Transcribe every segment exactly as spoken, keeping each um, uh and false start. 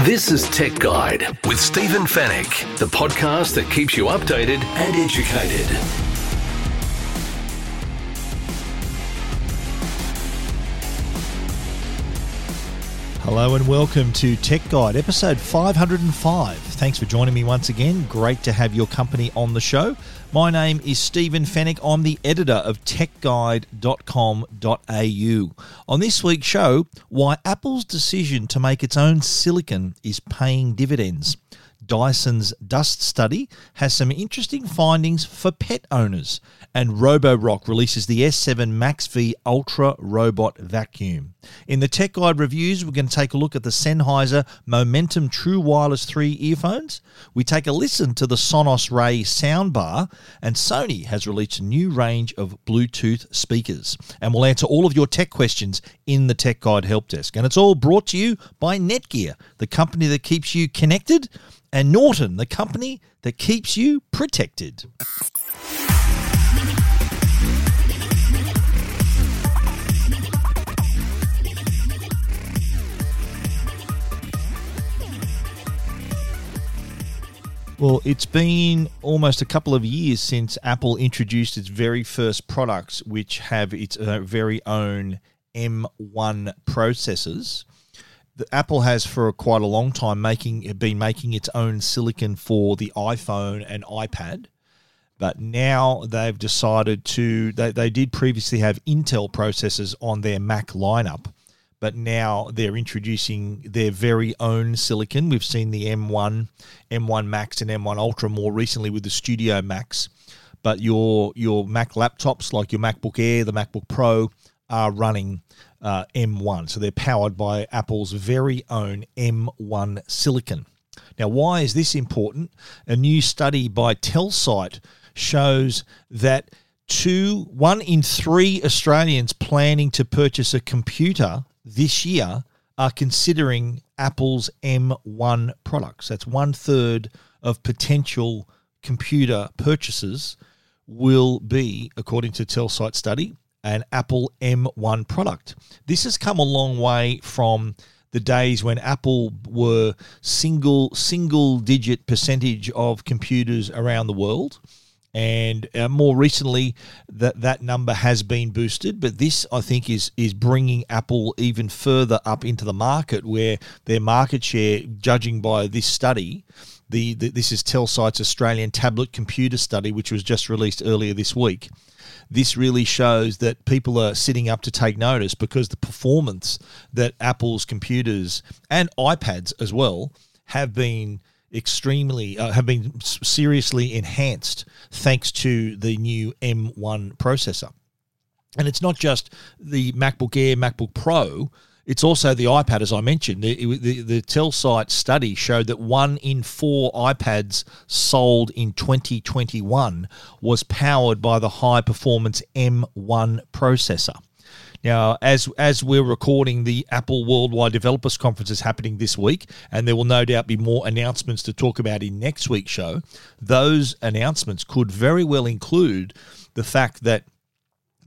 This is Tech Guide with Stephen Fanick, the podcast that keeps you updated and educated. Hello and welcome to Tech Guide, episode five hundred five. Thanks for joining me once again. Great to have your company on the show. My name is Stephen Fanick. I'm the editor of tech guide dot com dot a u. On this week's show, why Apple's decision to make its own silicon is paying dividends. Dyson's dust study has some interesting findings for pet owners. And Roborock releases the S seven Max-V Ultra robot vacuum. In the Tech Guide reviews, we're going to take a look at the Sennheiser Momentum True Wireless three earphones. We take a listen to the Sonos Ray soundbar. And Sony has released a new range of Bluetooth speakers. And we'll answer all of your tech questions in the Tech Guide Help Desk. And it's all brought to you by Netgear, the company that keeps you connected, and Norton, the company that keeps you protected. Well, it's been almost a couple of years since Apple introduced its very first products, which have its very own M one processors. Apple has for quite a long time making been making its own silicon for the iPhone and iPad, but now they've decided to, they, they did previously have Intel processors on their Mac lineup, but now they're introducing their very own silicon. We've seen the M one, M one Max and M one Ultra more recently with the Studio Max, but your, your Mac laptops like your MacBook Air, the MacBook Pro, are running uh, M one. So they're powered by Apple's very own M one silicon. Now, why is this important? A new study by Telsyte shows that two, one in three Australians planning to purchase a computer this year are considering Apple's M one products. That's one third of potential computer purchases will be, according to Telsyte study, an Apple M one product. This has come a long way from the days when Apple were single single digit percentage of computers around the world. And uh, more recently, that, that number has been boosted. But this, I think, is, is bringing Apple even further up into the market where their market share, judging by this study, the, the this is Telsyte's Australian Tablet Computer Study, which was just released earlier this week. This really shows that people are sitting up to take notice because the performance that Apple's computers and iPads as well have been extremely, uh, have been seriously enhanced thanks to the new M one processor. And it's not just the MacBook Air, MacBook Pro, it's also the iPad, as I mentioned. The, the, the Telsyte study showed that one in four iPads sold in twenty twenty-one was powered by the high-performance M one processor. Now, as as we're recording, the Apple Worldwide Developers Conference is happening this week, and there will no doubt be more announcements to talk about in next week's show. Those announcements could very well include the fact that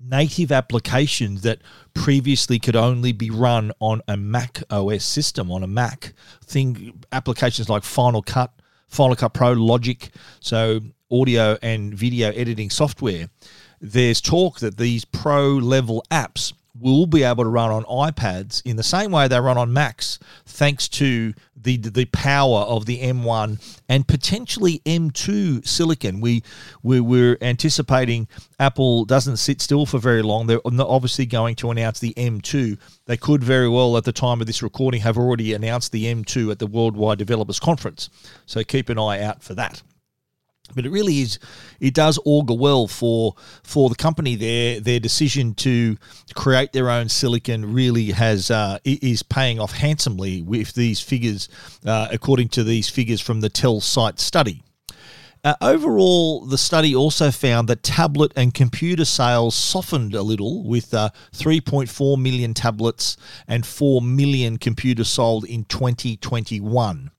native applications that previously could only be run on a Mac O S system, on a Mac thing, applications like Final Cut, Final Cut Pro, Logic, so audio and video editing software. There's talk that these pro-level apps will be able to run on iPads in the same way they run on Macs, thanks to the the power of the M one and potentially M two silicon. We, we, we're anticipating Apple doesn't sit still for very long. They're obviously going to announce the M two. They could very well, at the time of this recording, have already announced the M two at the Worldwide Developers Conference. So keep an eye out for that. But it really is, it does augur well for for the company there. Their decision to create their own silicon really has uh, is paying off handsomely with these figures, uh, according to these figures from the Telsyte study. Uh, overall, the study also found that tablet and computer sales softened a little, with uh, three point four million tablets and four million computers sold in twenty twenty-one.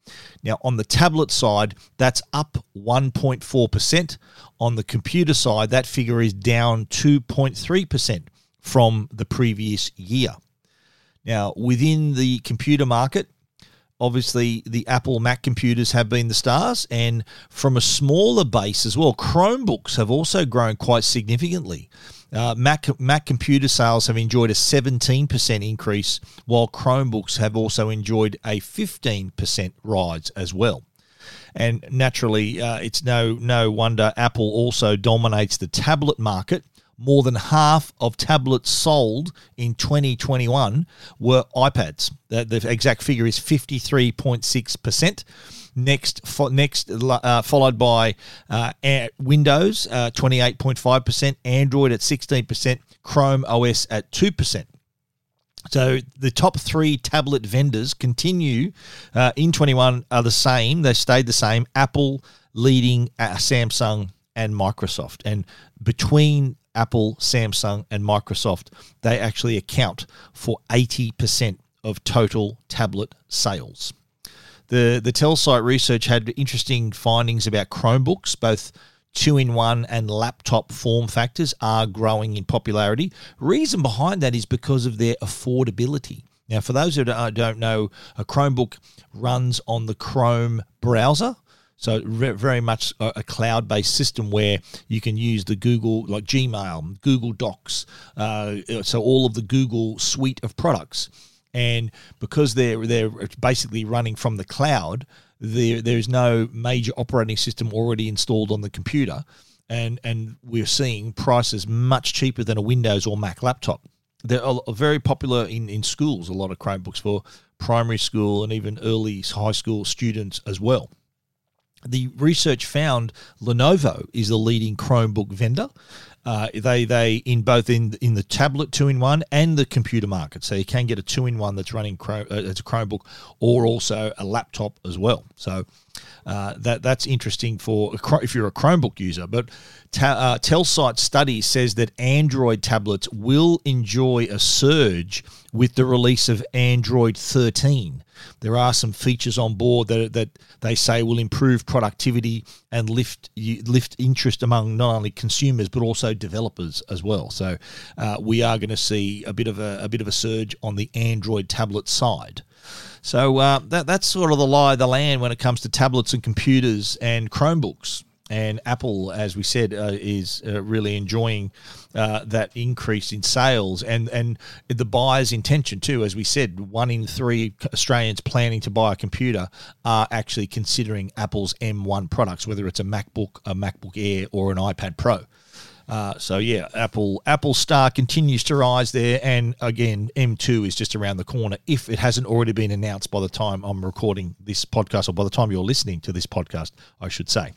Now, on the tablet side, that's up one point four percent. On the computer side, that figure is down two point three percent from the previous year. Now, within the computer market, obviously the Apple Mac computers have been the stars, and from a smaller base as well, Chromebooks have also grown quite significantly. Uh, Mac, Mac computer sales have enjoyed a seventeen percent increase, while Chromebooks have also enjoyed a fifteen percent rise as well. And naturally, uh, it's no no wonder Apple also dominates the tablet market. More than half of tablets sold in twenty twenty-one were iPads. The, the exact figure is fifty-three point six percent. Next, fo- next uh, followed by uh, Windows, uh, twenty-eight point five percent, Android at sixteen percent, Chrome O S at two percent. So the top three tablet vendors continue uh, in twenty-one are the same. They stayed the same. Apple leading uh, Samsung and Microsoft. And between Apple, Samsung, and Microsoft, they actually account for eighty percent of total tablet sales. The, the Telsyte research had interesting findings about Chromebooks. Both two-in-one and laptop form factors are growing in popularity. Reason behind that is because of their affordability. Now, for those who don't know, a Chromebook runs on the Chrome browser. So very much a cloud-based system where you can use the Google, like Gmail, Google Docs, uh, so all of the Google suite of products. And because they're they're basically running from the cloud, there there's no major operating system already installed on the computer, and and we're seeing prices much cheaper than a Windows or Mac laptop. They're very popular in, in schools, a lot of Chromebooks for primary school and even early high school students as well. The research found Lenovo is the leading Chromebook vendor. Uh, they they in both in in the tablet two-in-one and the computer market. So you can get a two-in-one that's running Chrome, uh, it's a Chromebook or also a laptop as well. So uh, that that's interesting for if you're a Chromebook user. But ta- uh, Telsyte study says that Android tablets will enjoy a surge with the release of Android thirteen. There are some features on board that that they say will improve productivity and lift lift interest among not only consumers but also developers as well. So uh, we are going to see a bit of a, a bit of a surge on the Android tablet side. So uh, that that's sort of the lie of the land when it comes to tablets and computers and Chromebooks. And Apple, as we said, uh, is uh, really enjoying uh, that increase in sales and, and the buyer's intention too. As we said, one in three Australians planning to buy a computer are actually considering Apple's M one products, whether it's a MacBook, a MacBook Air, or an iPad Pro. Uh, so yeah, Apple Apple Star continues to rise there, and again, M two is just around the corner if it hasn't already been announced by the time I'm recording this podcast, or by the time you're listening to this podcast, I should say.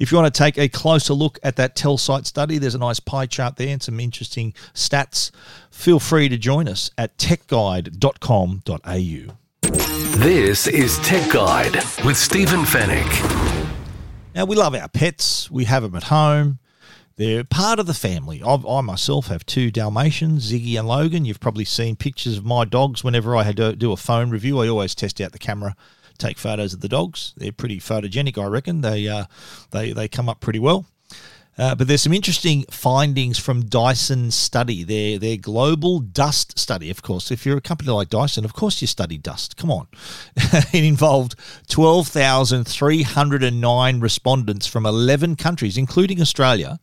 If you want to take a closer look at that Telsyte study, there's a nice pie chart there and some interesting stats. Feel free to join us at tech guide dot com dot a u. This is Tech Guide with Stephen Fanick. Now, we love our pets. We have them at home. They're part of the family. I've, I myself have two Dalmatians, Ziggy and Logan. You've probably seen pictures of my dogs. Whenever I do a phone review, I always test out the camera, take photos of the dogs. They're pretty photogenic, I reckon. They uh, they they come up pretty well. Uh, but there's some interesting findings from Dyson's study, their their global dust study. Of course, if you're a company like Dyson, of course you study dust. Come on. It involved twelve thousand three hundred nine respondents from eleven countries, including Australia.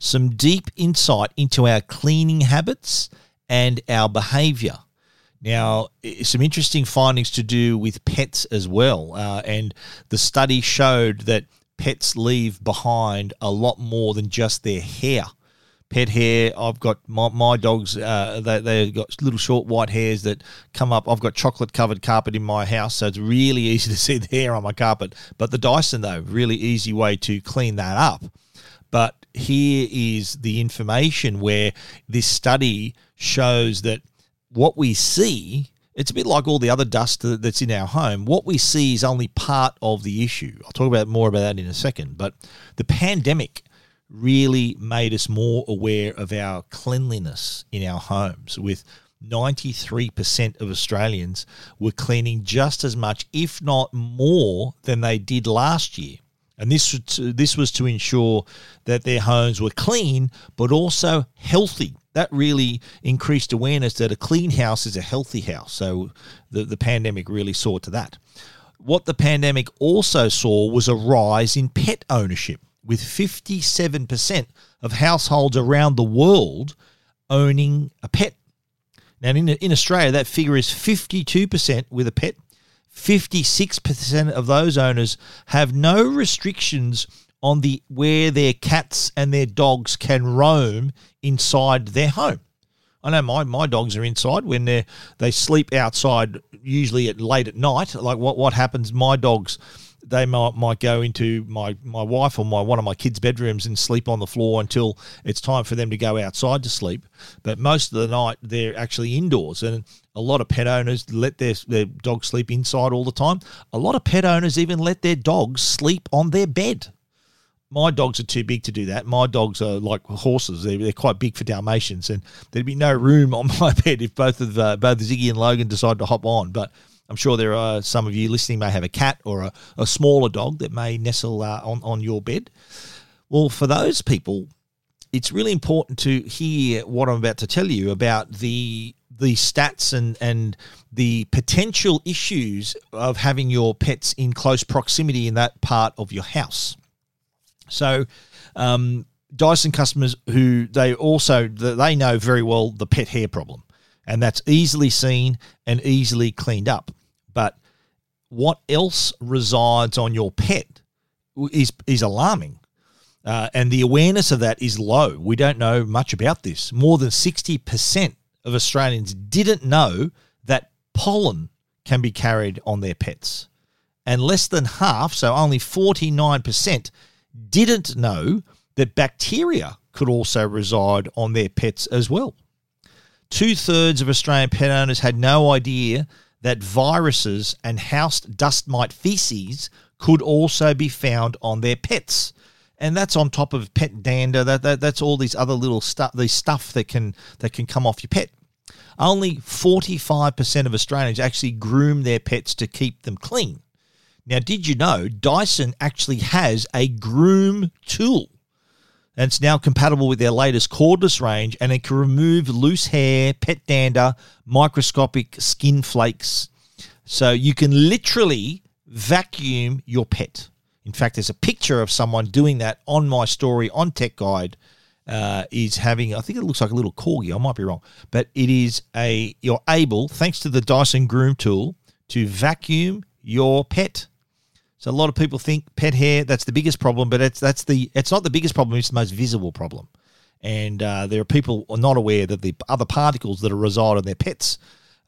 Some deep insight into our cleaning habits and our behaviour. Now, some interesting findings to do with pets as well. Uh, and the study showed that pets leave behind a lot more than just their hair. Pet hair, I've got my, my dogs, uh, they, they've got little short white hairs that come up. I've got chocolate-covered carpet in my house, so it's really easy to see the hair on my carpet. But the Dyson, though, really easy way to clean that up. But here is the information where this study shows that what we see, it's a bit like all the other dust that's in our home. What we see is only part of the issue. I'll talk about more about that in a second. But the pandemic really made us more aware of our cleanliness in our homes, with ninety-three percent of Australians were cleaning just as much, if not more, than they did last year. And this this was to ensure that their homes were clean, but also healthy. that really increased awareness that a clean house is a healthy house. So the, the pandemic really saw to that. What the pandemic also saw was a rise in pet ownership, with fifty-seven percent of households around the world owning a pet. Now, in, in Australia, that figure is fifty-two percent with a pet. fifty-six percent of those owners have no restrictions on the where their cats and their dogs can roam inside their home. I know my, my dogs are inside when they they sleep outside, usually at late at night. Like what, what happens, my dogs, they might, might go into my, my wife or my one of my kids' bedrooms and sleep on the floor until it's time for them to go outside to sleep. But most of the night, they're actually indoors. And a lot of pet owners let their, their dogs sleep inside all the time. A lot of pet owners even let their dogs sleep on their bed. My dogs are too big to do that. My dogs are like horses. They're, they're quite big for Dalmatians, and there'd be no room on my bed if both of uh, both Ziggy and Logan decide to hop on. But I'm sure there are some of you listening may have a cat or a, a smaller dog that may nestle uh, on, on your bed. Well, for those people, it's really important to hear what I'm about to tell you about the the stats and, and the potential issues of having your pets in close proximity in that part of your house. So um, Dyson customers who they also, they know very well the pet hair problem, and that's easily seen and easily cleaned up. But what else resides on your pet is, is alarming. Uh, and the awareness of that is low. We don't know much about this. More than sixty percent of Australians didn't know that pollen can be carried on their pets. And less than half, so only forty-nine percent, didn't know that bacteria could also reside on their pets as well. Two-thirds of Australian pet owners had no idea that viruses and house dust mite feces could also be found on their pets. And that's on top of pet dander. That, that that's all these other little stuff, these stuff that can that can come off your pet. Only forty-five percent of Australians actually groom their pets to keep them clean. Now, did you know Dyson actually has a groom tool? And it's now compatible with their latest cordless range, and it can remove loose hair, pet dander, microscopic skin flakes. So you can literally vacuum your pet. In fact, there's a picture of someone doing that on my story on Tech Guide. Uh, is having, I think it looks like a little corgi. I might be wrong. But it is a, you're able, thanks to the Dyson groom tool, to vacuum your pet. So a lot of people think pet hair, that's the biggest problem, but it's that's the it's not the biggest problem, it's the most visible problem. And uh, there are people who are not aware that the other particles that are reside on their pets,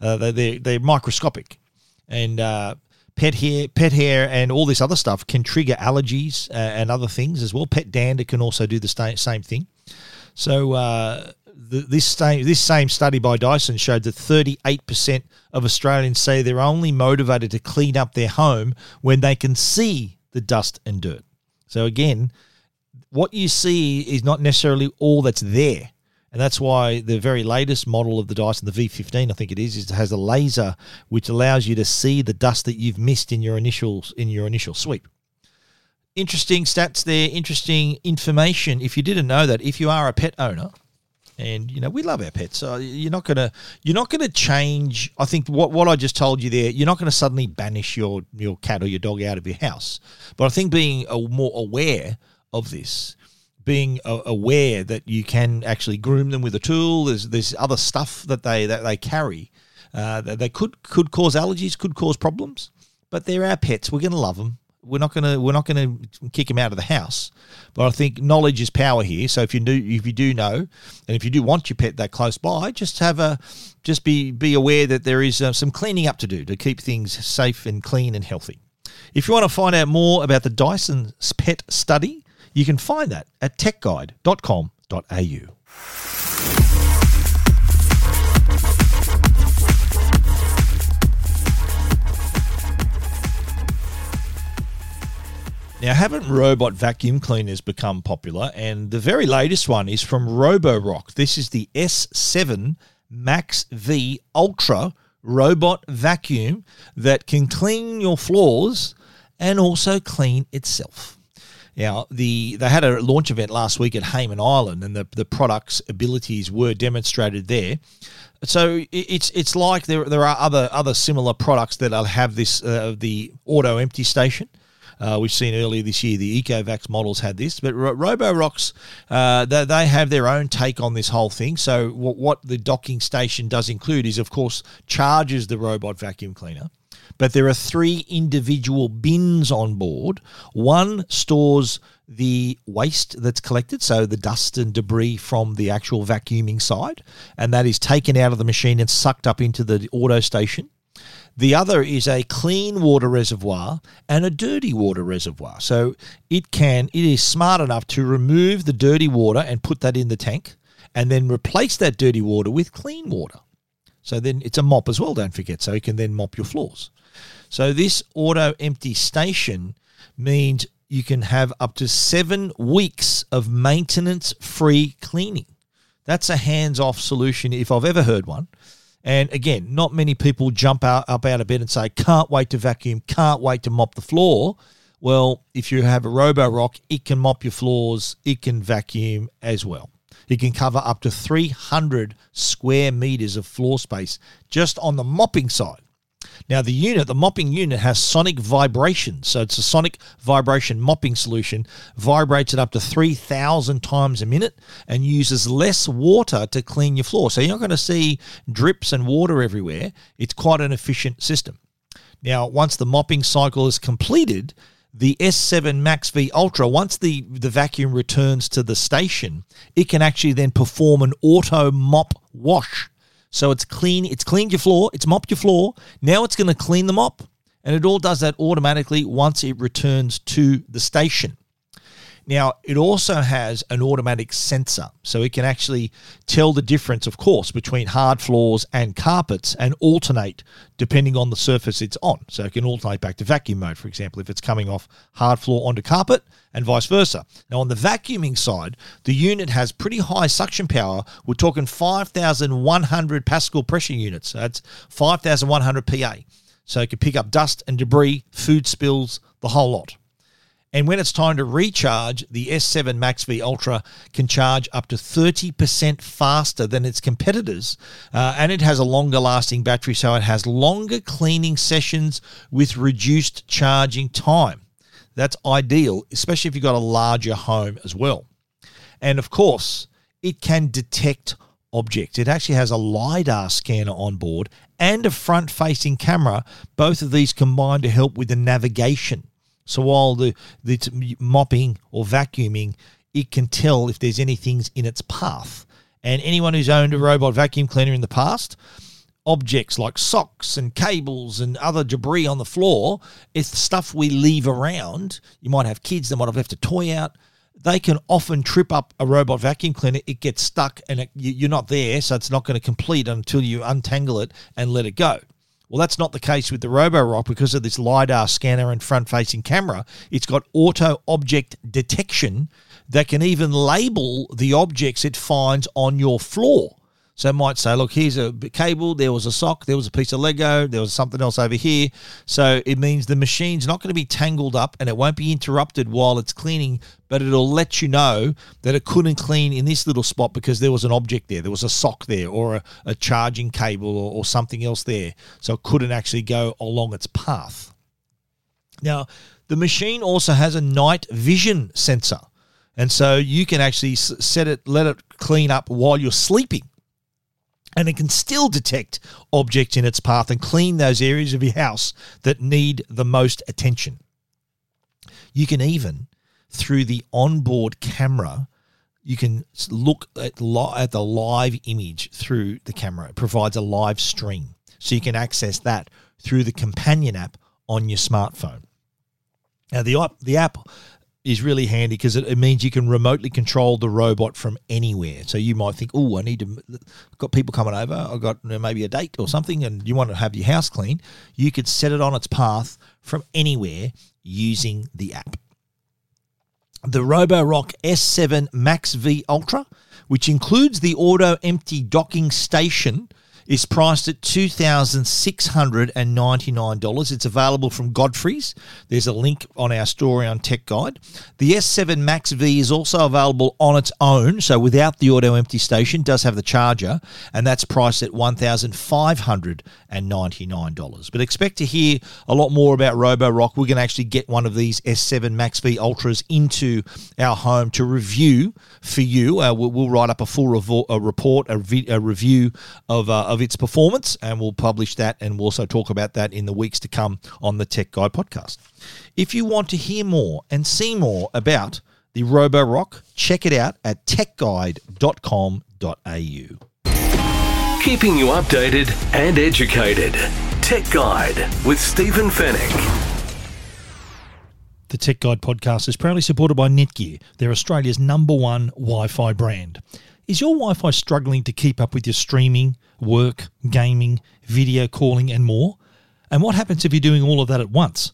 uh, they're, they're microscopic. And uh, pet hair pet hair, and all this other stuff can trigger allergies uh, and other things as well. Pet dander can also do the sta- same thing. So uh, the, this, sta- this same study by Dyson showed that thirty-eight percent of Australians say they're only motivated to clean up their home when they can see the dust and dirt. So again, what you see is not necessarily all that's there. And that's why the very latest model of the Dyson, the V fifteen, I think it is, is it has a laser which allows you to see the dust that you've missed in your initial, in your initial sweep. Interesting stats there, interesting information. If you didn't know that, if you are a pet owner, and, you know, we love our pets. So you're not going to you're not going to change. I think what, what I just told you there, you're not going to suddenly banish your, your cat or your dog out of your house. But I think being a, more aware of this, being a, aware that you can actually groom them with a tool, there's, there's other stuff that they that they carry uh, that they could could cause allergies, could cause problems. But they're our pets. We're going to love them. We're not gonna we're not gonna kick him out of the house, but I think knowledge is power here. So if you do if you do know, and if you do want your pet that close by, just have a just be be aware that there is uh, some cleaning up to do to keep things safe and clean and healthy. If you want to find out more about the Dyson Pet Study, you can find that at tech guide dot com dot a u. Now, haven't robot vacuum cleaners become popular? And the very latest one is from Roborock. This is the S seven Max-V Ultra robot vacuum that can clean your floors and also clean itself. Now, the they had a launch event last week at Hayman Island, and the, the product's abilities were demonstrated there. So it's it's like there there are other other similar products that have this, uh, the auto empty station. Uh, we've seen earlier this year the Ecovacs models had this, but Roborock's, uh, they, they have their own take on this whole thing. So what, what the docking station does include is, of course, charges the robot vacuum cleaner. But there are three individual bins on board. One stores the waste that's collected, so the dust and debris from the actual vacuuming side, and that is taken out of the machine and sucked up into the auto station. The other is a clean water reservoir and a dirty water reservoir. So it can, it is smart enough to remove the dirty water and put that in the tank, and then replace that dirty water with clean water. So then it's a mop as well, don't forget. So it can then mop your floors. So this auto empty station means you can have up to seven weeks of maintenance-free cleaning. That's a hands-off solution if I've ever heard one. And again, not many people jump out, up out of bed and say, can't wait to vacuum, can't wait to mop the floor. Well, if you have a Roborock, it can mop your floors, it can vacuum as well. It can cover up to three hundred square meters of floor space just on the mopping side. Now, the unit, the mopping unit has sonic vibrations. So it's a sonic vibration mopping solution, vibrates it up to three thousand times a minute and uses less water to clean your floor. So you're not going to see drips and water everywhere. It's quite an efficient system. Now, once the mopping cycle is completed, the S seven Max-V Ultra, once the, the vacuum returns to the station, it can actually then perform an auto mop wash. So it's clean. It's cleaned your floor. It's mopped your floor. Now it's going to clean the mop, and it all does that automatically once it returns to the station. Now, it also has an automatic sensor, so it can actually tell the difference, of course, between hard floors and carpets and alternate depending on the surface it's on. So it can alternate back to vacuum mode, for example, if it's coming off hard floor onto carpet and vice versa. Now, on the vacuuming side, the unit has pretty high suction power. We're talking five thousand one hundred Pascal pressure units. So that's five thousand one hundred P A. So it can pick up dust and debris, food spills, the whole lot. And when it's time to recharge, the S seven Max-V Ultra can charge up to thirty percent faster than its competitors. Uh, and it has a longer-lasting battery, so it has longer cleaning sessions with reduced charging time. That's ideal, especially if you've got a larger home as well. And, of course, it can detect objects. It actually has a LiDAR scanner on board and a front-facing camera. Both of these combine to help with the navigation. So while the, the mopping or vacuuming, it can tell if there's anything in its path. And anyone who's owned a robot vacuum cleaner in the past, objects like socks and cables and other debris on the floor, it's stuff we leave around. You might have kids that might have left a toy out. They can often trip up a robot vacuum cleaner. It gets stuck and it, you're not there, so it's not going to complete until you untangle it and let it go. Well, that's not the case with the Roborock because of this LiDAR scanner and front-facing camera. It's got auto-object detection that can even label the objects it finds on your floor. So it might say, look, here's a cable, there was a sock, there was a piece of Lego, there was something else over here. So it means the machine's not going to be tangled up and it won't be interrupted while it's cleaning, but it'll let you know that it couldn't clean in this little spot because there was an object there, there was a sock there or a, a charging cable or, or something else there. So it couldn't actually go along its path. Now, the machine also has a night vision sensor. And so you can actually set it, let it clean up while you're sleeping. And it can still detect objects in its path and clean those areas of your house that need the most attention. You can even, through the onboard camera, you can look at, li- at the live image through the camera. It provides a live stream. So you can access that through the companion app on your smartphone. Now, the app, the app is really handy because it, it means you can remotely control the robot from anywhere. So you might think, oh, I need to, I've got people coming over, I've got maybe a date or something, and you want to have your house clean. You could set it on its path from anywhere using the app. The Roborock S seven Max-V Ultra, which includes the auto empty docking station, is priced at two thousand six hundred ninety-nine dollars. It's available from Godfrey's. There's a link on our story on Tech Guide. The S seven Max-V is also available on its own, so without the auto empty station, does have the charger, and that's priced at one thousand five hundred ninety-nine dollars. But expect to hear a lot more about Roborock. We're going to actually get one of these S seven Max-V Ultras into our home to review for you. Uh, we'll, we'll write up a full revo- a report, a, vi- a review of uh, of its performance, and we'll publish that, and we'll also talk about that in the weeks to come on the Tech Guide podcast. If you want to hear more and see more about the Roborock, check it out at tech guide dot com dot a u. Keeping you updated and educated. Tech Guide with Stephen Fanick. The Tech Guide podcast is proudly supported by Netgear. They're Australia's number one Wi-Fi brand. Is your Wi-Fi struggling to keep up with your streaming, work, gaming, video calling and more? And what happens if you're doing all of that at once?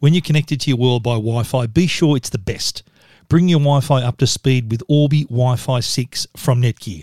When you're connected to your world by Wi-Fi, be sure it's the best. Bring your Wi-Fi up to speed with Orbi Wi-Fi six from Netgear.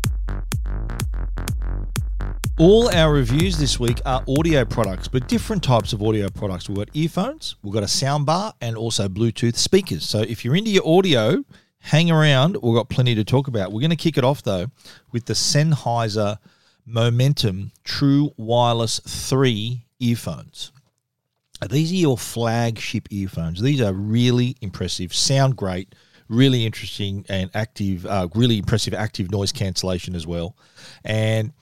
All our reviews this week are audio products, but different types of audio products. We've got earphones, we've got a soundbar, and also Bluetooth speakers. So if you're into your audio, hang around. We've got plenty to talk about. We're going to kick it off, though, with the Sennheiser Momentum True Wireless three earphones. These are your flagship earphones. These are really impressive, sound great, really interesting, and active, uh, really impressive active noise cancellation as well. And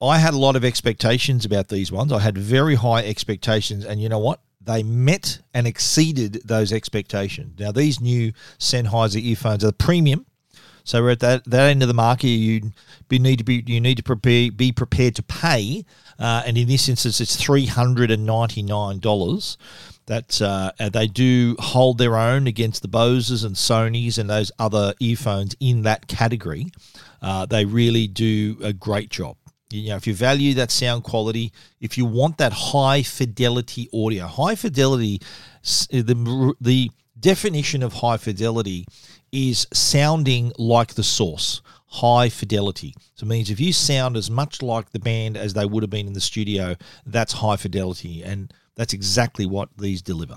I had a lot of expectations about these ones. I had very high expectations, and you know what? They met and exceeded those expectations. Now, these new Sennheiser earphones are premium, so we're at that, that end of the market. You be, need to be you need to prepare, be prepared to pay, uh, and in this instance, it's three hundred ninety-nine dollars. That uh, they do hold their own against the Boses and Sonys and those other earphones in that category. Uh, they really do a great job. You know, if you value that sound quality, if you want that high fidelity audio, high fidelity, the the definition of high fidelity is sounding like the source. High fidelity. So it means if you sound as much like the band as they would have been in the studio, that's high fidelity, and that's exactly what these deliver.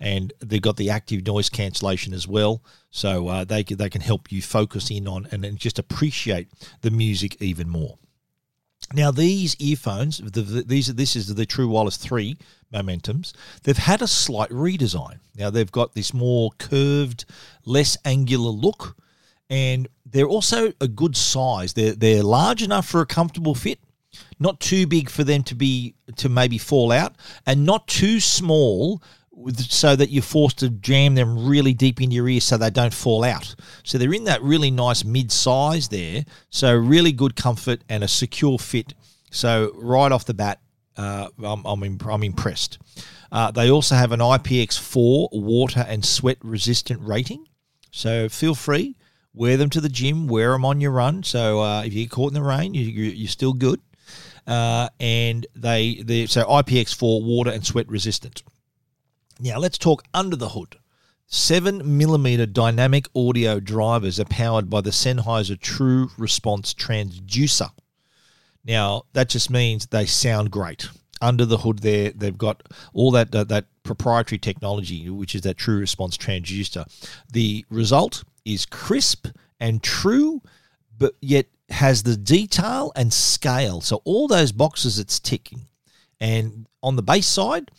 And they've got the active noise cancellation as well, so uh, they can, they can help you focus in on and, and just appreciate the music even more. Now, these earphones, the, these this is the True Wireless three Momentums, they've had a slight redesign. Now, they've got this more curved, less angular look, and they're also a good size. They're, they're large enough for a comfortable fit, not too big for them to be to maybe fall out, and not too small so that you're forced to jam them really deep in your ear so they don't fall out. So they're in that really nice mid-size there. So really good comfort and a secure fit. So right off the bat, uh, I'm, I'm, imp- I'm impressed. Uh, they also have an I P X four water and sweat resistant rating. So feel free, wear them to the gym, wear them on your run. So uh, if you get caught in the rain, you, you, you're still good. Uh, and they, they so I P X four water and sweat resistant. Now, let's talk under the hood. seven millimeter dynamic audio drivers are powered by the Sennheiser True Response Transducer. Now, that just means they sound great. Under the hood there, they've got all that uh, that proprietary technology, which is that True Response Transducer. The result is crisp and true, but yet has the detail and scale. So all those boxes it's ticking. And on the bass side,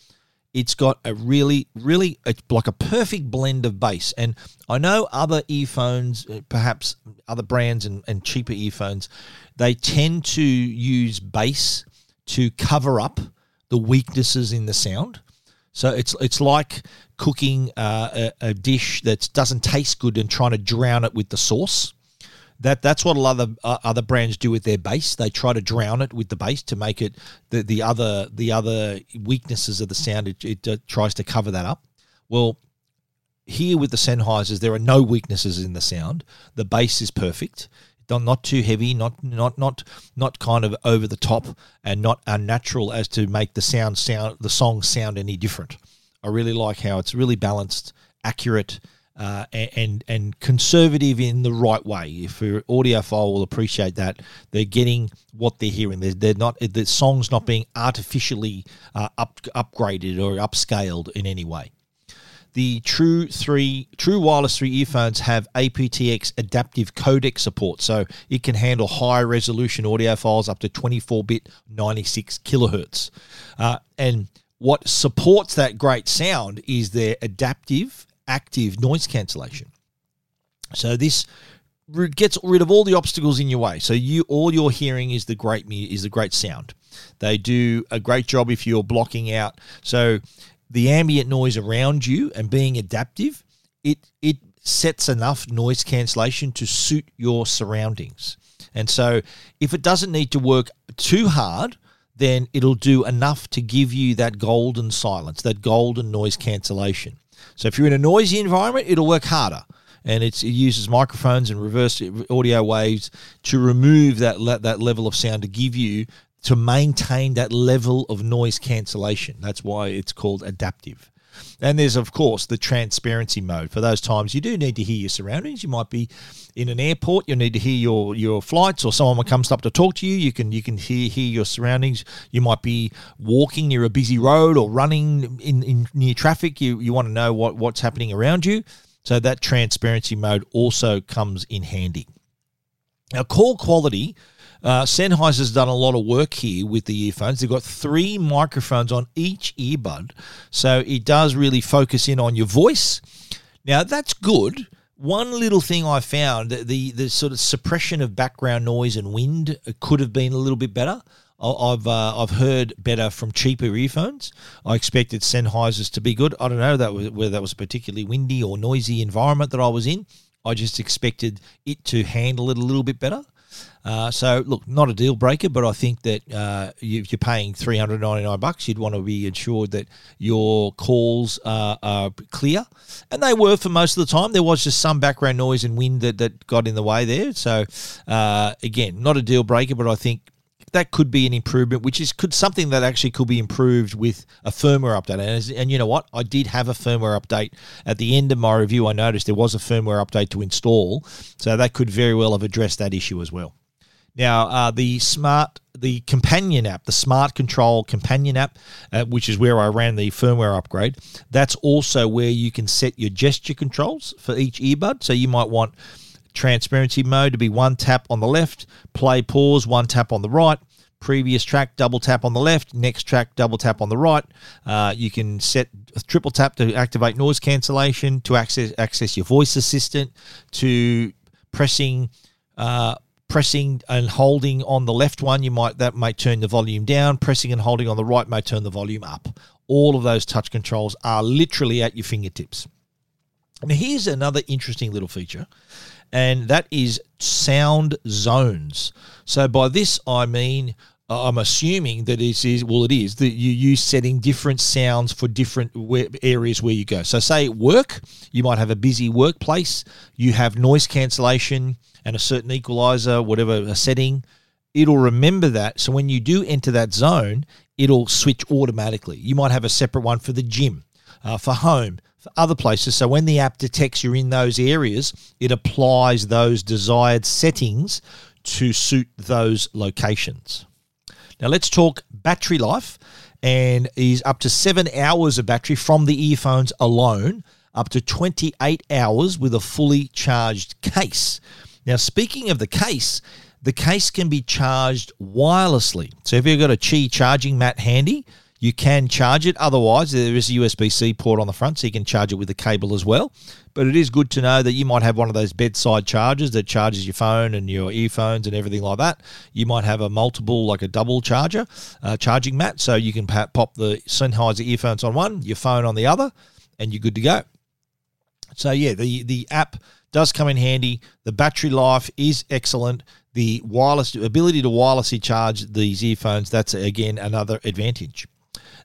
it's got a really, really, it's like a perfect blend of bass. And I know other earphones, perhaps other brands and, and cheaper earphones, they tend to use bass to cover up the weaknesses in the sound. So it's it's like cooking uh, a, a dish that doesn't taste good and trying to drown it with the sauce. That that's what a lot of uh, other brands do with their bass. They try to drown it with the bass to make it the the other the other weaknesses of the sound. It, it uh, tries to cover that up. Well, here with the Sennheisers, there are no weaknesses in the sound. The bass is perfect. Not too heavy, not not not not kind of over the top, and not unnatural as to make the sound sound the song sound any different. I really like how it's really balanced, accurate, uh, and and conservative in the right way. If your audiophile will appreciate that, they're getting what they're hearing. They're, they're not the song's not being artificially uh, up upgraded or upscaled in any way. The True three True Wireless three earphones have A P T X adaptive codec support, so it can handle high-resolution audio files up to twenty-four bit, ninety-six kilohertz. Uh, and what supports that great sound is their adaptive active noise cancellation. So this gets rid of all the obstacles in your way. So you all you're hearing is the great is the great sound. They do a great job if you're blocking out. So the ambient noise around you, and being adaptive, it it sets enough noise cancellation to suit your surroundings. And so if it doesn't need to work too hard, then it'll do enough to give you that golden silence, that golden noise cancellation. So if you're in a noisy environment, it'll work harder. And it's, it uses microphones and reverse audio waves to remove that le- that level of sound to give you to maintain that level of noise cancellation. That's why it's called adaptive. And there's, of course, the transparency mode. For those times you do need to hear your surroundings, you might be in an airport, you'll need to hear your, your flights, or someone comes up to talk to you, you can you can hear hear your surroundings. You might be walking near a busy road or running in, in near traffic. You you want to know what, what's happening around you. So that transparency mode also comes in handy. Now, call quality. Uh, Sennheiser's done a lot of work here with the earphones. They've got three microphones on each earbud, so it does really focus in on your voice. Now, that's good. One little thing I found, the the sort of suppression of background noise and wind could have been a little bit better. I've uh, I've heard better from cheaper earphones. I expected Sennheisers to be good. I don't know that was, whether that was a particularly windy or noisy environment that I was in. I just expected it to handle it a little bit better. Uh, so, look, not a deal breaker, but I think that uh, if you're paying three hundred ninety-nine bucks, you'd want to be assured that your calls are, are clear. And they were for most of the time. There was just some background noise and wind that, that got in the way there. So, uh, again, not a deal breaker, but I think that could be an improvement, which is could something that actually could be improved with a firmware update. And, and you know what? I did have a firmware update. At the end of my review, I noticed there was a firmware update to install, so that could very well have addressed that issue as well. Now, uh, the smart, the companion app, the smart control companion app, uh, which is where I ran the firmware upgrade, that's also where you can set your gesture controls for each earbud. So you might want transparency mode to be one tap on the left, play pause, one tap on the right, previous track, double tap on the left, next track, double tap on the right. Uh, you can set triple tap to activate noise cancellation, to access access your voice assistant, to pressing uh, pressing and holding on the left one. You might that may turn the volume down. Pressing and holding on the right may turn the volume up. All of those touch controls are literally at your fingertips. Now, here's another interesting little feature, and that is sound zones. So by this, I mean, uh, I'm assuming that it is, well, it is, that you use setting different sounds for different where, areas where you go. So say at work, you might have a busy workplace, you have noise cancellation and a certain equalizer, whatever, a setting. It'll remember that. So when you do enter that zone, it'll switch automatically. You might have a separate one for the gym, uh, for home, other places. So when the app detects you're in those areas, it applies those desired settings to suit those locations. Now let's talk battery life, and is up to seven hours of battery from the earphones alone, up to twenty-eight hours with a fully charged case. Now, speaking of the case, the case can be charged wirelessly. So if you've got a Qi charging mat handy, you can charge it. Otherwise, there is a U S B C port on the front, so you can charge it with a cable as well. But it is good to know that you might have one of those bedside chargers that charges your phone and your earphones and everything like that. You might have a multiple, like a double charger, uh, charging mat, so you can pop the Sennheiser earphones on one, your phone on the other, and you're good to go. So, yeah, the, the app does come in handy. The battery life is excellent. The wireless ability to wirelessly charge these earphones, that's, again, another advantage.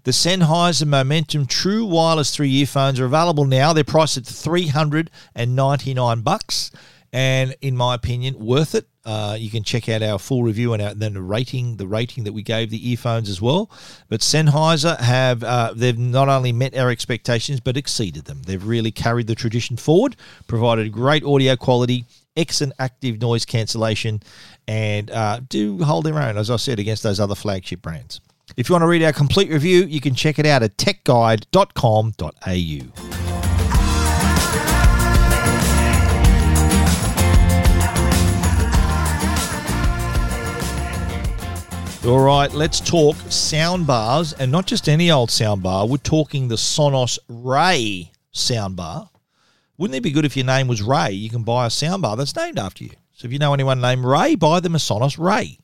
The Sennheiser Momentum True Wireless three earphones are available now. They're priced at three hundred ninety-nine dollars, and in my opinion, worth it. Uh, you can check out our full review and our, then the rating, the rating that we gave the earphones as well. But Sennheiser have uh, they've not only met our expectations but exceeded them. They've really carried the tradition forward, provided great audio quality, excellent active noise cancellation, and uh, do hold their own, as I said, against those other flagship brands. If you want to read our complete review, you can check it out at tech guide dot com dot a u. All right, let's talk soundbars, and not just any old soundbar. We're talking the Sonos Ray soundbar. Wouldn't it be good if your name was Ray? You can buy a soundbar that's named after you. So if you know anyone named Ray, buy them a Sonos Ray.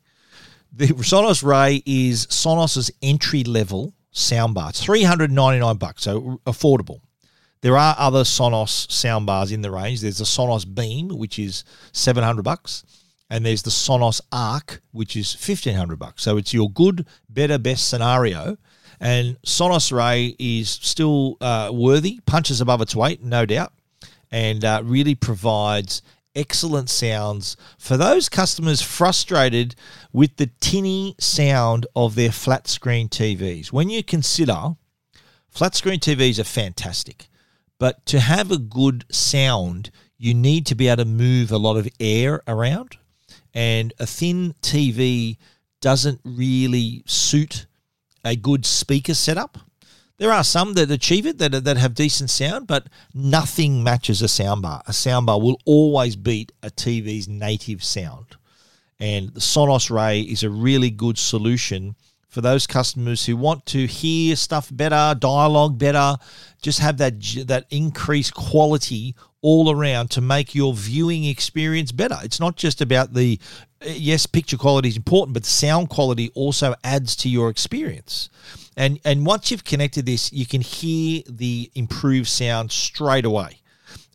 The Sonos Ray is Sonos' entry-level soundbar. It's three hundred ninety-nine dollars, so affordable. There are other Sonos soundbars in the range. There's the Sonos Beam, which is seven hundred dollars. And there's the Sonos Arc, which is fifteen hundred dollars. So it's your good, better, best scenario. And Sonos Ray is still uh, worthy, punches above its weight, no doubt, and uh, really provides excellent sounds for those customers frustrated with the tinny sound of their flat-screen T Vs. When you consider flat-screen T Vs are fantastic, but to have a good sound, you need to be able to move a lot of air around. And a thin T V doesn't really suit a good speaker setup. There are some that achieve it, that that have decent sound, but nothing matches a soundbar. A soundbar will always beat a T V's native sound. And the Sonos Ray is a really good solution for those customers who want to hear stuff better, dialogue better, just have that that increased quality all around to make your viewing experience better. It's not just about the, yes, picture quality is important, but sound quality also adds to your experience. And and once you've connected this, you can hear the improved sound straight away.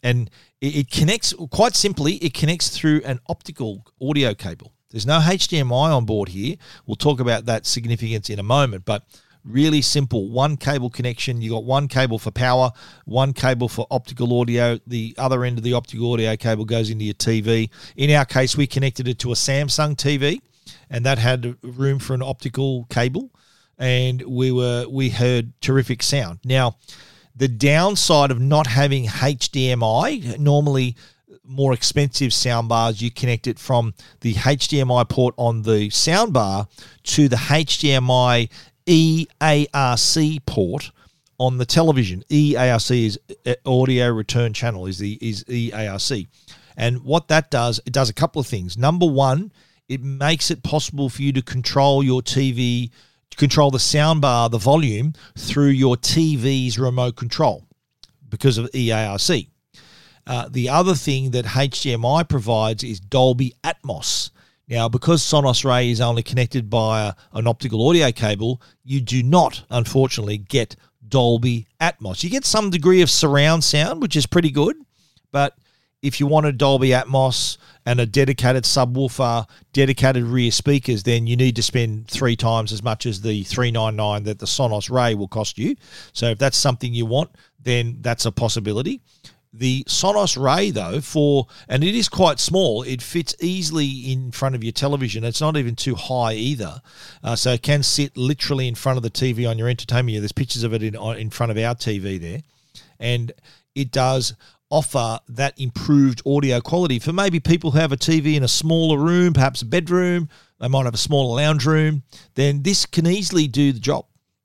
And it, it connects, quite simply, it connects through an optical audio cable. There's no H D M I on board here. We'll talk about that significance in a moment, but really simple. One cable connection. You got one cable for power, one cable for optical audio. The other end of the optical audio cable goes into your T V. In our case, we connected it to a Samsung T V, and that had room for an optical cable, and we were we heard terrific sound. Now, the downside of not having H D M I, normally more expensive soundbars, you connect it from the H D M I port on the soundbar to the H D M I E A R C port on the television. E A R C is audio return channel, is the is E A R C. And what that does, it does a couple of things. Number one, it makes it possible for you to control your T V, to control the soundbar, the volume, through your T V's remote control because of E A R C. Uh, the other thing that H D M I provides is Dolby Atmos. Now, because Sonos Ray is only connected by a, an optical audio cable, you do not, unfortunately, get Dolby Atmos. You get some degree of surround sound, which is pretty good, but if you want a Dolby Atmos and a dedicated subwoofer, dedicated rear speakers, then you need to spend three times as much as the three hundred ninety-nine dollars that the Sonos Ray will cost you. So if that's something you want, then that's a possibility. The Sonos Ray, though, for and it is quite small. It fits easily in front of your television. It's not even too high either. Uh, so it can sit literally in front of the T V on your entertainment. Yeah, there's pictures of it in, in front of our T V there. And it does offer that improved audio quality for maybe people who have a T V in a smaller room, perhaps a bedroom. They might have a smaller lounge room. Then this can easily do the job.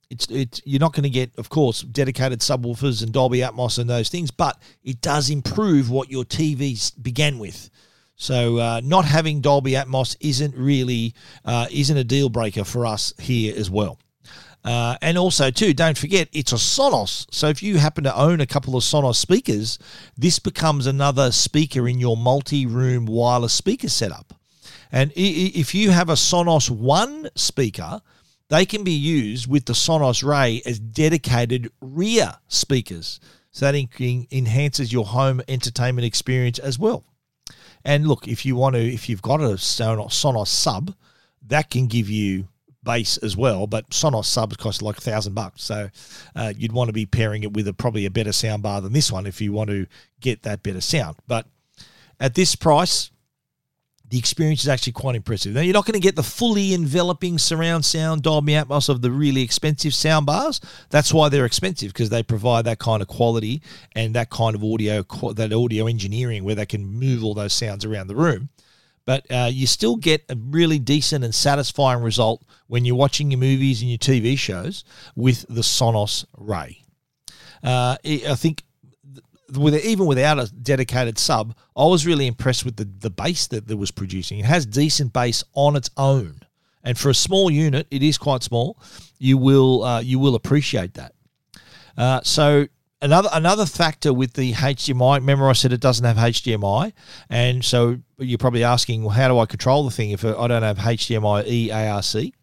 It's, it's, you're not going to get, of course, dedicated subwoofers and Dolby Atmos and those things, but it does improve what your T V began with. So uh, not having Dolby Atmos isn't really uh, isn't a deal breaker for us here as well. Uh, and also, too, don't forget, it's a Sonos. So if you happen to own a couple of Sonos speakers, this becomes another speaker in your multi-room wireless speaker setup. And if you have a Sonos One speaker, they can be used with the Sonos Ray as dedicated rear speakers. So that en- enhances your home entertainment experience as well. And look, if you want to, if you've got a Sonos, Sonos sub, that can give you bass as well, but Sonos subs cost like a thousand bucks. So uh, you'd want to be pairing it with a, probably a better soundbar than this one if you want to get that better sound. But at this price, the experience is actually quite impressive. Now, you're not going to get the fully enveloping surround sound Dolby Atmos of the really expensive soundbars. That's why they're expensive, because they provide that kind of quality and that kind of audio, that audio engineering where they can move all those sounds around the room. But uh, you still get a really decent and satisfying result when you're watching your movies and your T V shows with the Sonos Ray. Uh, I think... With even without a dedicated sub, I was really impressed with the, the bass that, that was producing. It has decent bass on its own. And for a small unit, it is quite small, you will uh, you will appreciate that. Uh, so another another factor with the H D M I, remember I said it doesn't have H D M I, and so you're probably asking, well, how do I control the thing if I don't have H D M I E A R C?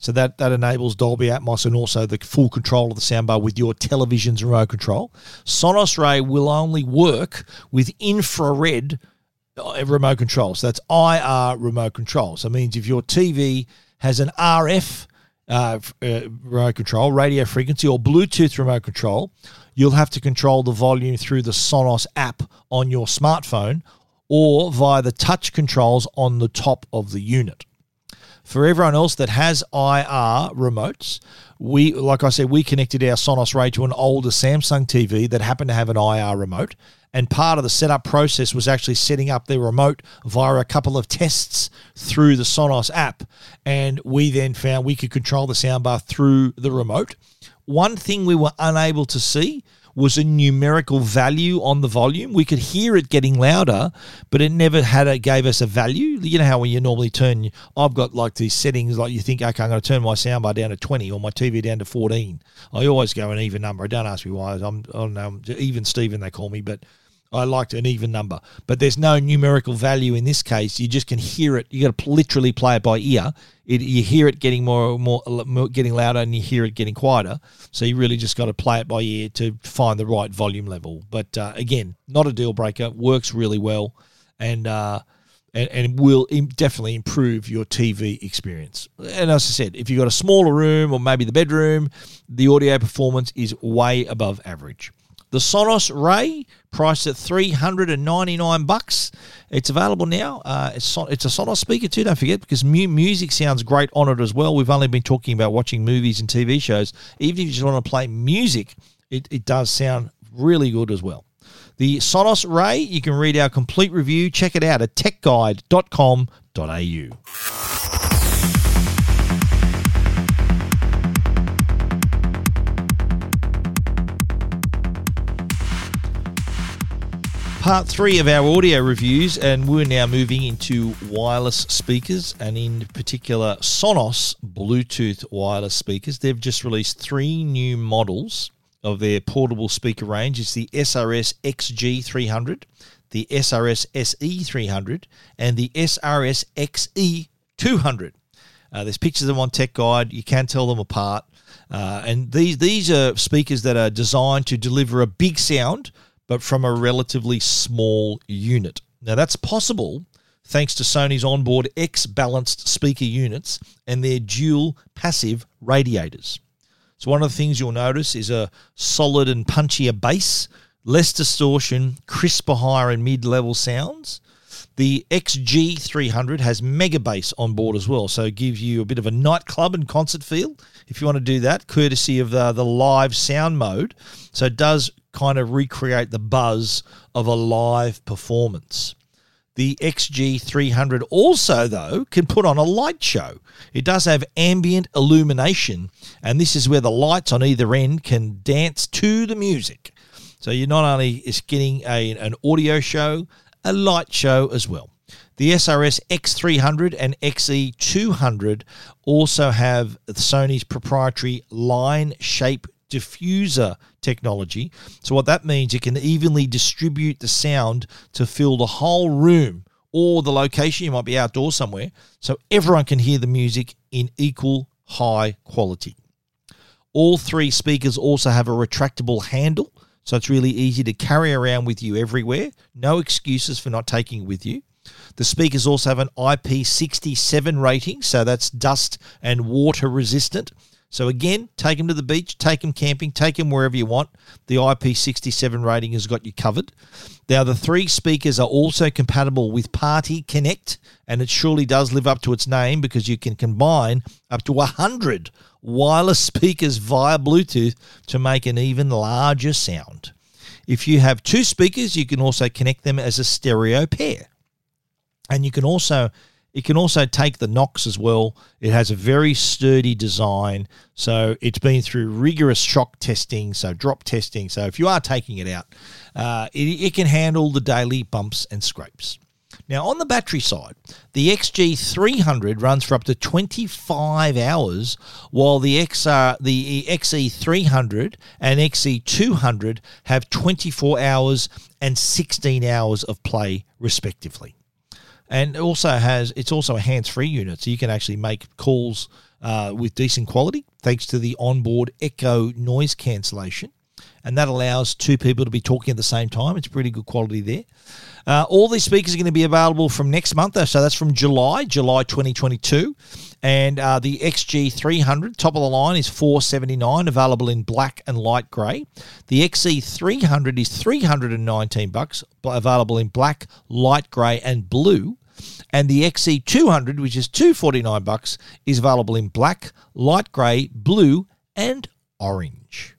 So that, that enables Dolby Atmos and also the full control of the soundbar with your television's remote control. Sonos Ray will only work with infrared remote control. So that's I R remote control. So it means if your T V has an R F uh, uh, remote control, radio frequency, or Bluetooth remote control, you'll have to control the volume through the Sonos app on your smartphone or via the touch controls on the top of the unit. For everyone else that has I R remotes, we, like I said, we connected our Sonos Ray to an older Samsung T V that happened to have an I R remote. And part of the setup process was actually setting up the remote via a couple of tests through the Sonos app. And we then found we could control the soundbar through the remote. One thing we were unable to see was a numerical value on the volume. We could hear it getting louder, but it never had a, gave us a value. You know how when you normally turn, I've got like these settings, like you think, okay, I'm going to turn my soundbar down to twenty or my T V down to fourteen. I always go an even number. Don't ask me why. I'm, I don't know, even Stephen they call me, but I liked an even number. But there's no numerical value in this case. You just can hear it. You got to literally play it by ear. It, you hear it getting more, more, more, getting louder, and you hear it getting quieter. So you really just got to play it by ear to find the right volume level. But uh, again, not a deal breaker. Works really well, and uh, and, and will im- definitely improve your T V experience. And as I said, if you've got a smaller room or maybe the bedroom, the audio performance is way above average. The Sonos Ray, priced at three hundred ninety-nine dollars. It's available now. Uh, it's, son- it's a Sonos speaker too, don't forget, because mu- music sounds great on it as well. We've only been talking about watching movies and T V shows. Even if you just want to play music, it, it does sound really good as well. The Sonos Ray, you can read our complete review. Check it out at tech guide dot com dot a u. Part three of our audio reviews, and we're now moving into wireless speakers, and in particular Sonos Bluetooth wireless speakers. They've just released three new models of their portable speaker range. It's the S R S X G three hundred, the S R S S E three hundred, and the S R S X E two hundred. Uh, there's pictures of them on Tech Guide. You can tell them apart. Uh, and these, these are speakers that are designed to deliver a big sound, but from a relatively small unit. Now, that's possible thanks to Sony's onboard X-balanced speaker units and their dual passive radiators. So one of the things you'll notice is a solid and punchier bass, less distortion, crisper higher and mid-level sounds. The X G three hundred has mega bass on board as well, so it gives you a bit of a nightclub and concert feel if you want to do that, courtesy of the, the live sound mode. So it does kind of recreate the buzz of a live performance. The X G three hundred also, though, can put on a light show. It does have ambient illumination, and this is where the lights on either end can dance to the music. So you're not only is getting a, an audio show, a light show as well. The S R S X three hundred and X E two hundred also have Sony's proprietary line shape diffuser technology. So what that means, it can evenly distribute the sound to fill the whole room or the location. You might be outdoors somewhere, so everyone can hear the music in equal high quality. All three speakers also have a retractable handle, So it's really easy to carry around with you everywhere. No excuses for not taking it with you. The speakers also have an I P six seven rating, so that's dust and water resistant. So again, take them to the beach, take them camping, take them wherever you want. The I P six seven rating has got you covered. Now, the three speakers are also compatible with Party Connect, and it surely does live up to its name because you can combine up to one hundred wireless speakers via Bluetooth to make an even larger sound. If you have two speakers, you can also connect them as a stereo pair. And you can also... It can also take the knocks as well. It has a very sturdy design, so it's been through rigorous shock testing, so drop testing. So if you are taking it out, uh, it, it can handle the daily bumps and scrapes. Now, on the battery side, the X G three hundred runs for up to twenty-five hours, while the X R, the X E three hundred and X E two hundred have twenty-four hours and sixteen hours of play, respectively. And also has it's also a hands-free unit, so you can actually make calls uh, with decent quality thanks to the onboard echo noise cancellation. And that allows two people to be talking at the same time. It's pretty good quality there. Uh, all these speakers are going to be available from next month. So that's from July, July twenty twenty-two. And uh, the X G three hundred, top of the line, is four hundred seventy-nine dollars, available in black and light grey. The X E three hundred is three hundred nineteen dollars, available in black, light grey and blue. And the X E two hundred, which is two hundred forty-nine dollars, is available in black, light grey, blue and orange.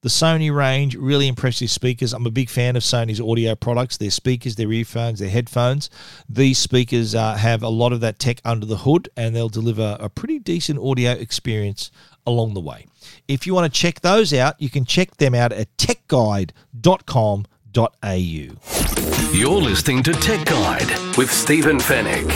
The Sony range, really impressive speakers. I'm a big fan of Sony's audio products, their speakers, their earphones, their headphones. These speakers uh, have a lot of that tech under the hood, and they'll deliver a pretty decent audio experience along the way. If you want to check those out, you can check them out at tech guide dot com dot a u. You're listening to Tech Guide with Stephen Fanick.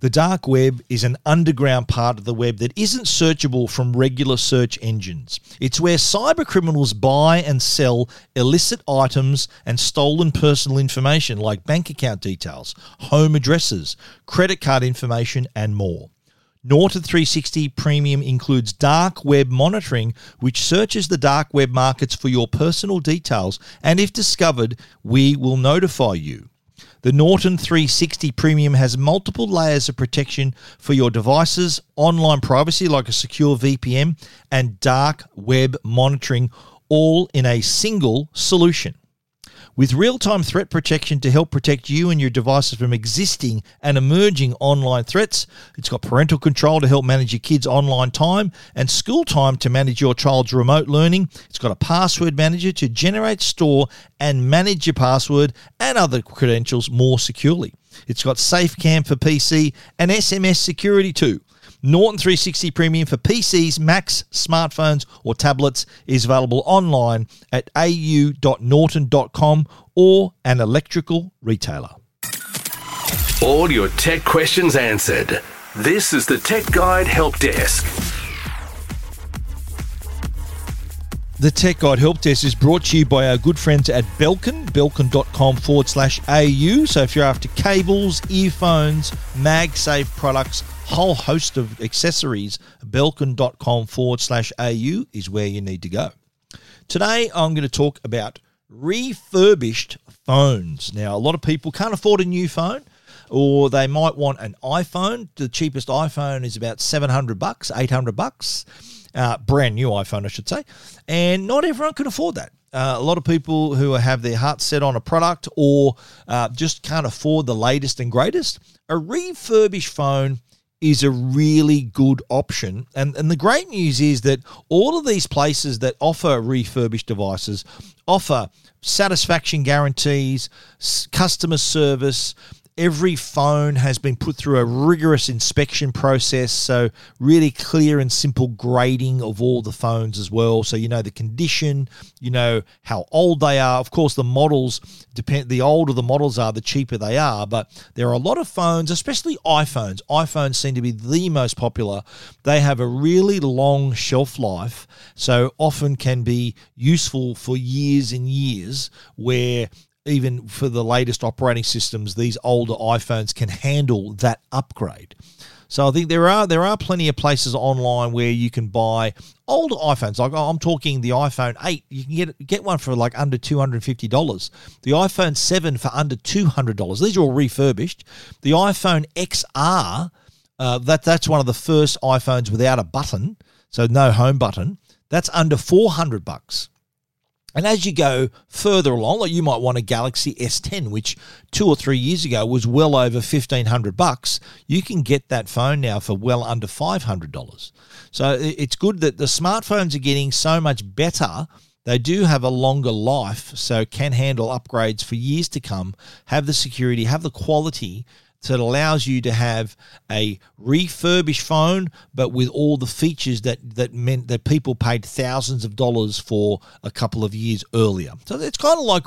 The dark web is an underground part of the web that isn't searchable from regular search engines. It's where cyber criminals buy and sell illicit items and stolen personal information like bank account details, home addresses, credit card information, and more. Norton three sixty Premium includes dark web monitoring, which searches the dark web markets for your personal details, and if discovered, we will notify you. The Norton three sixty Premium has multiple layers of protection for your devices, online privacy like a secure V P N, and dark web monitoring, all in a single solution. With real-time threat protection to help protect you and your devices from existing and emerging online threats, it's got parental control to help manage your kids' online time and school time to manage your child's remote learning. It's got a password manager to generate, store, and manage your password and other credentials more securely. It's got SafeCam for P C and S M S security too. Norton three sixty Premium for P Cs, Macs, smartphones or tablets is available online at a u dot norton dot com or an electrical retailer. All your tech questions answered. This is the Tech Guide Help Desk. The Tech Guide Help Desk is brought to you by our good friends at Belkin, belkin.com forward slash AU. So if you're after cables, earphones, MagSafe products, whole host of accessories, belkin.com forward slash AU is where you need to go. Today, I'm going to talk about refurbished phones. Now, a lot of people can't afford a new phone, or they might want an iPhone. The cheapest iPhone is about seven hundred bucks, eight hundred bucks. Uh, brand new iPhone, I should say. And not everyone can afford that. Uh, a lot of people who have their heart set on a product or uh, just can't afford the latest and greatest, a refurbished phone is a really good option. And, and the great news is that all of these places that offer refurbished devices offer satisfaction guarantees, customer service. Every phone has been put through a rigorous inspection process, so really clear and simple grading of all the phones as well. So you know the condition, you know how old they are. Of course, the models depend. The older the models are, the cheaper they are. But there are a lot of phones, especially iPhones. iPhones seem to be the most popular. They have a really long shelf life, so often can be useful for years and years where... Even for the latest operating systems, these older iPhones can handle that upgrade. So I think there are there are plenty of places online where you can buy old iPhones. Like I'm talking the iPhone eight. You can get get one for like under two hundred fifty dollars. The iPhone seven for under two hundred dollars. These are all refurbished. The iPhone X R, uh, that that's one of the first iPhones without a button, so no home button. That's under four hundred bucks. And as you go further along, like you might want a Galaxy S ten, which two or three years ago was well over fifteen hundred bucks. You can get that phone now for well under five hundred dollars. So it's good that the smartphones are getting so much better. They do have a longer life, so can handle upgrades for years to come, have the security, have the quality. So it allows you to have a refurbished phone, but with all the features that, that meant that people paid thousands of dollars for a couple of years earlier. So it's kind of like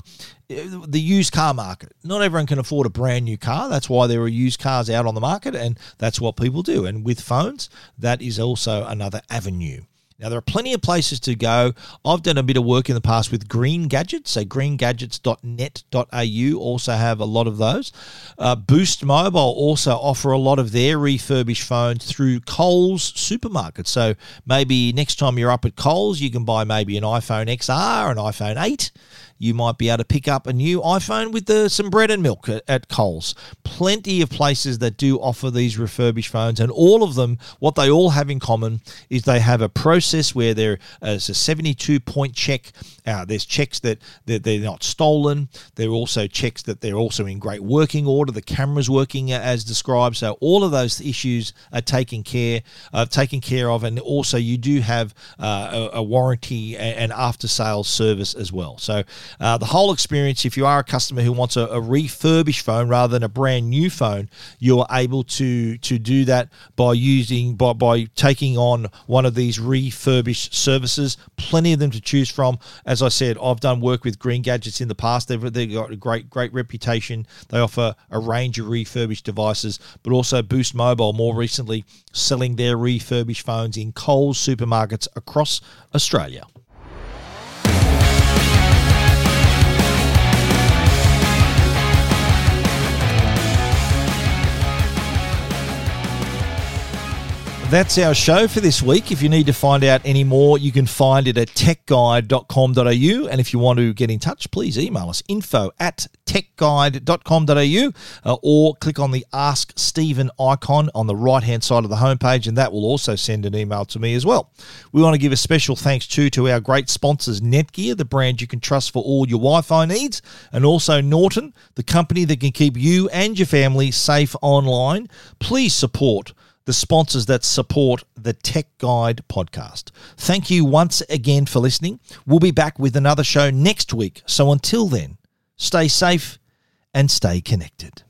the used car market. Not everyone can afford a brand new car. That's why there are used cars out on the market, and that's what people do. And with phones, that is also another avenue. Now, there are plenty of places to go. I've done a bit of work in the past with Green Gadgets, so green gadgets dot net dot a u also have a lot of those. Uh, Boost Mobile also offer a lot of their refurbished phones through Coles supermarkets. So maybe next time you're up at Coles, you can buy maybe an iPhone X R, an iPhone eight. You might be able to pick up a new iPhone with the, some bread and milk at, at Coles. Plenty of places that do offer these refurbished phones, and all of them, what they all have in common is they have a process where there is a seventy-two point check. Uh, there's checks that they're, they're not stolen. There are also checks that they're also in great working order. The camera's working as described. So all of those issues are taken care, uh, taken care of, and also you do have uh, a, a warranty and after-sales service as well. So Uh, the whole experience, if you are a customer who wants a, a refurbished phone rather than a brand new phone, you're able to to do that by using by, by taking on one of these refurbished services. Plenty of them to choose from. As I said, I've done work with Green Gadgets in the past. They've, they've got a great, great reputation. They offer a range of refurbished devices, but also Boost Mobile more recently selling their refurbished phones in Coles supermarkets across Australia. That's our show for this week. If you need to find out any more, you can find it at tech guide dot com dot a u. And if you want to get in touch, please email us info at tech guide dot com dot a u uh, or click on the Ask Stephen icon on the right-hand side of the homepage, and that will also send an email to me as well. We want to give a special thanks too to our great sponsors, Netgear, the brand you can trust for all your Wi-Fi needs, and also Norton, the company that can keep you and your family safe online. Please support the sponsors that support the Tech Guide podcast. Thank you once again for listening. We'll be back with another show next week. So until then, stay safe and stay connected.